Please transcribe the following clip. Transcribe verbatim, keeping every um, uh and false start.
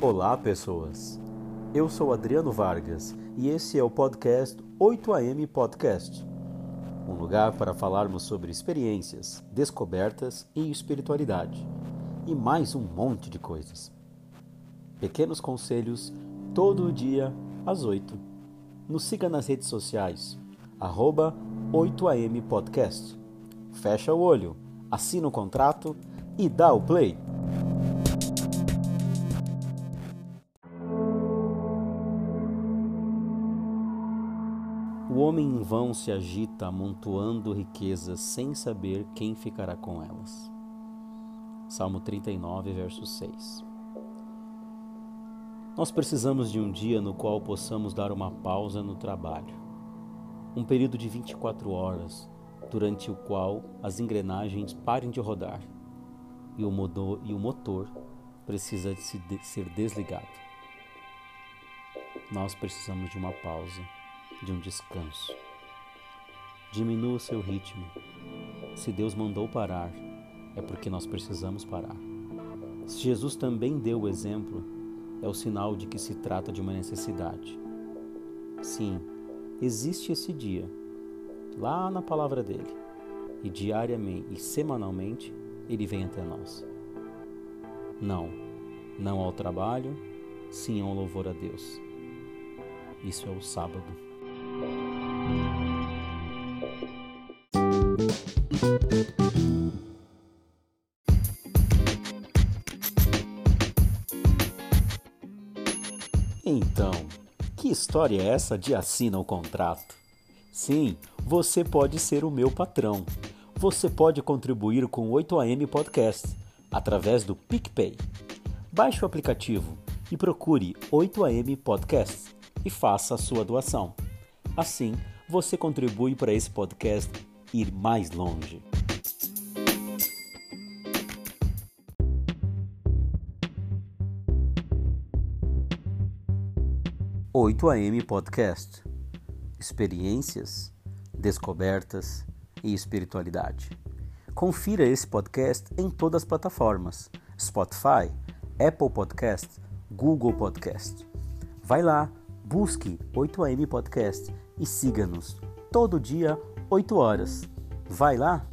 Olá, pessoas! Eu sou Adriano Vargas e esse é o podcast oito A M Podcast, um lugar para falarmos sobre experiências, descobertas e espiritualidade, e mais um monte de coisas. Pequenos conselhos, todo dia, às oito. Nos siga nas redes sociais, arroba oito A M Podcast. Fecha o olho, assina o contrato e dá o play! O homem em vão se agita amontoando riquezas sem saber quem ficará com elas. Salmo trinta e nove, verso seis. Nós precisamos de um dia no qual possamos dar uma pausa no trabalho. Um período de vinte e quatro horas, durante o qual as engrenagens parem de rodar e o motor, e o motor precisa de se de, ser desligado. Nós precisamos de uma pausa, de um descanso. Diminua o seu ritmo. Se Deus mandou parar, é porque nós precisamos parar. Se Jesus também deu o exemplo, é o sinal de que se trata de uma necessidade. Sim, existe esse dia, lá na palavra dele, e diariamente e semanalmente ele vem até nós. Não, não ao trabalho, sim ao louvor a Deus. Isso é o sábado. Então, que história é essa de assina o contrato? Sim, você pode ser o meu patrão. Você pode contribuir com o oito A M Podcast através do PicPay. Baixe o aplicativo e procure oito A M Podcast e faça a sua doação. Assim, você contribui para esse podcast ir mais longe. oito A M Podcast. Experiências, descobertas e espiritualidade. Confira esse podcast em todas as plataformas: Spotify, Apple Podcast, Google Podcast. Vai lá, busque oito A M Podcast e siga-nos todo dia, oito horas. Vai lá!